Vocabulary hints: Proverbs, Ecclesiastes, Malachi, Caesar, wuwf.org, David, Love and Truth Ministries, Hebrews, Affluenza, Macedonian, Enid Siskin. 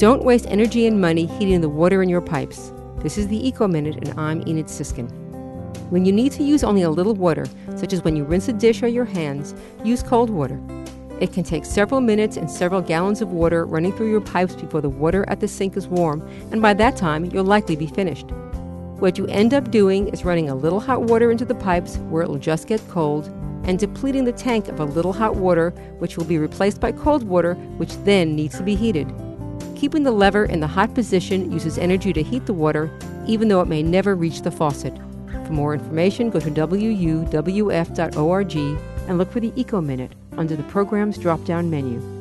Don't waste energy and money heating the water in your pipes. This is the Eco Minute, and I'm Enid Siskin. When you need to use only a little water, such as when you rinse a dish or your hands, use cold water. It can take several minutes and several gallons of water running through your pipes before the water at the sink is warm, and by that time, you'll likely be finished. What you end up doing is running a little hot water into the pipes where it'll just get cold, and depleting the tank of a little hot water, which will be replaced by cold water, which then needs to be heated. Keeping the lever in the hot position uses energy to heat the water, even though it may never reach the faucet. For more information, go to wuwf.org and look for the Eco Minute under the program's drop-down menu.